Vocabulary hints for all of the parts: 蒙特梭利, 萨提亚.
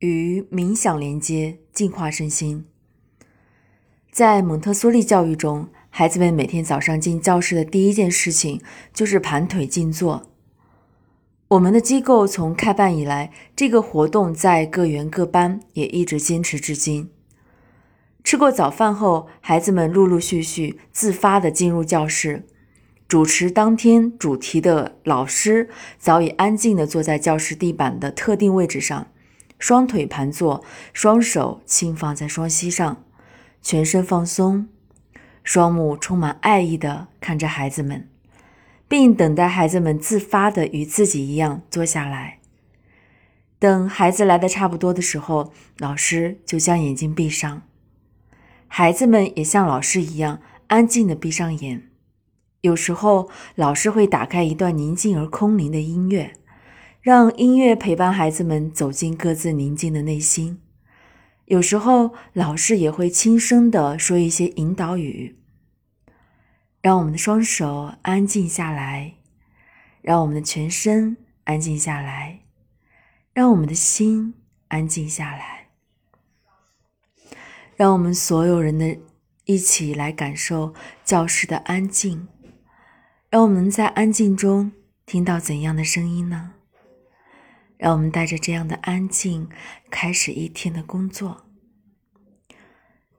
与冥想连接，净化身心。在蒙特梭利教育中，孩子们每天早上进教室的第一件事情就是盘腿静坐。我们的机构从开办以来，这个活动在各园各班也一直坚持至今。吃过早饭后，孩子们陆陆续续自发地进入教室。主持当天主题的老师早已安静地坐在教室地板的特定位置上，双腿盘坐，双手轻放在双膝上，全身放松，双目充满爱意地看着孩子们，并等待孩子们自发地与自己一样坐下来。等孩子来得差不多的时候，老师就将眼睛闭上，孩子们也像老师一样安静地闭上眼。有时候老师会打开一段宁静而空灵的音乐，让音乐陪伴孩子们走进各自宁静的内心。有时候老师也会轻声地说一些引导语。让我们的双手安静下来，让我们的全身安静下来，让我们的心安静下来。让我们所有人的一起来感受教室的安静。让我们在安静中听到怎样的声音呢？让我们带着这样的安静开始一天的工作。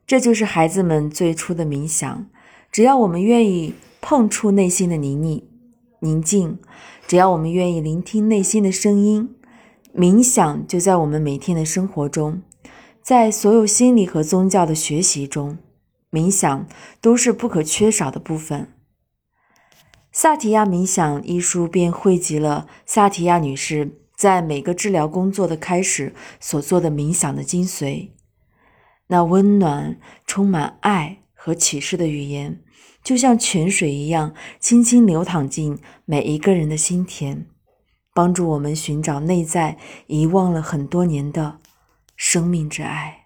这就是孩子们最初的冥想，只要我们愿意碰触内心的宁静，只要我们愿意聆听内心的声音，冥想就在我们每天的生活中，在所有心理和宗教的学习中，冥想都是不可缺少的部分。萨提亚冥想一书便汇集了萨提亚女士在每个治疗工作的开始所做的冥想的精髓。那温暖、充满爱和启示的语言，就像泉水一样轻轻流淌进每一个人的心田，帮助我们寻找内在遗忘了很多年的生命之爱。